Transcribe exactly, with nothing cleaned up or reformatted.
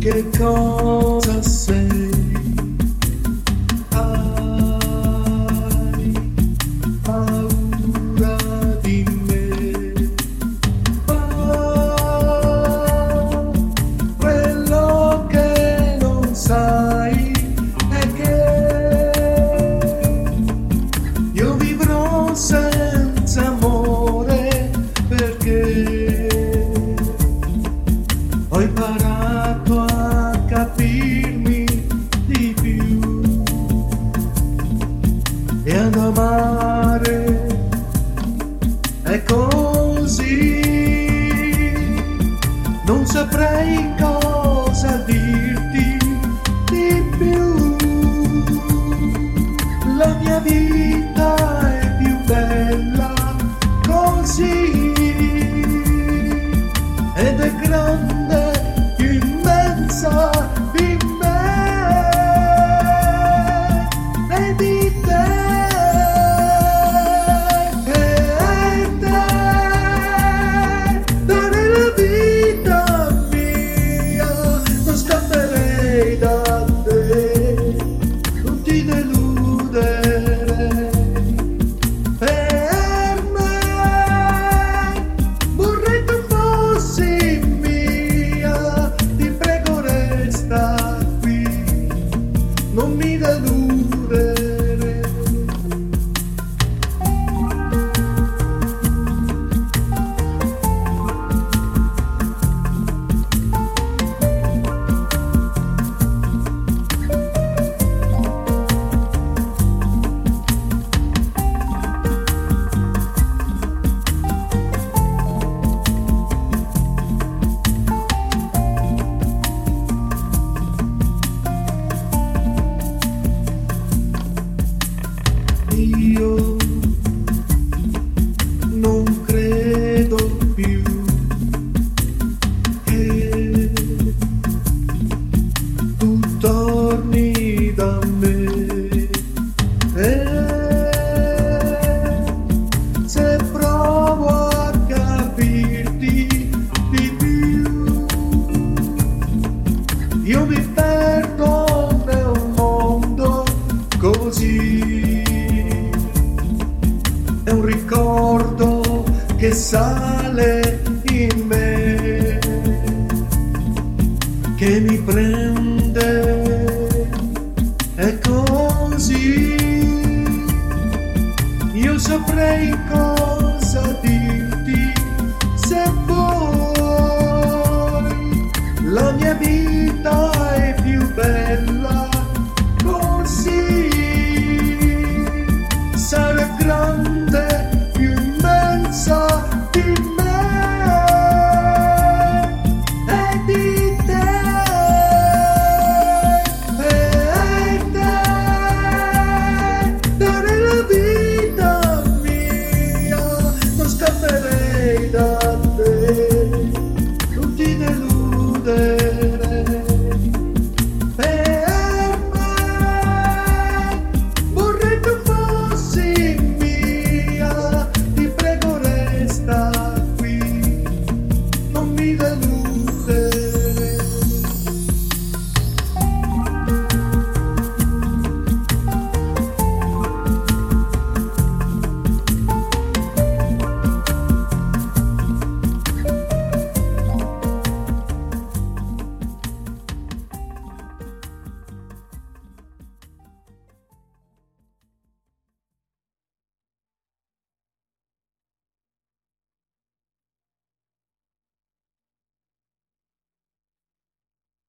che cosa sei. Hai paura di me, ma quello che non sai è che io vivrò senza amore, perché ho imparato a capirmi di più e ad amare. È così, non saprei cosa dirti di più. La mia vita è più bella così ed è grande, di me e di te e te. Dare la vita mia, non scapperei da te, non ti deluderei. Per me vorrei tu fossi mia, ti prego sta qui, non mi deludere. Io non credo più che tu torni da me, e se provo a capirti di più io mi perdo nel mondo così. È un ricordo che sale in me.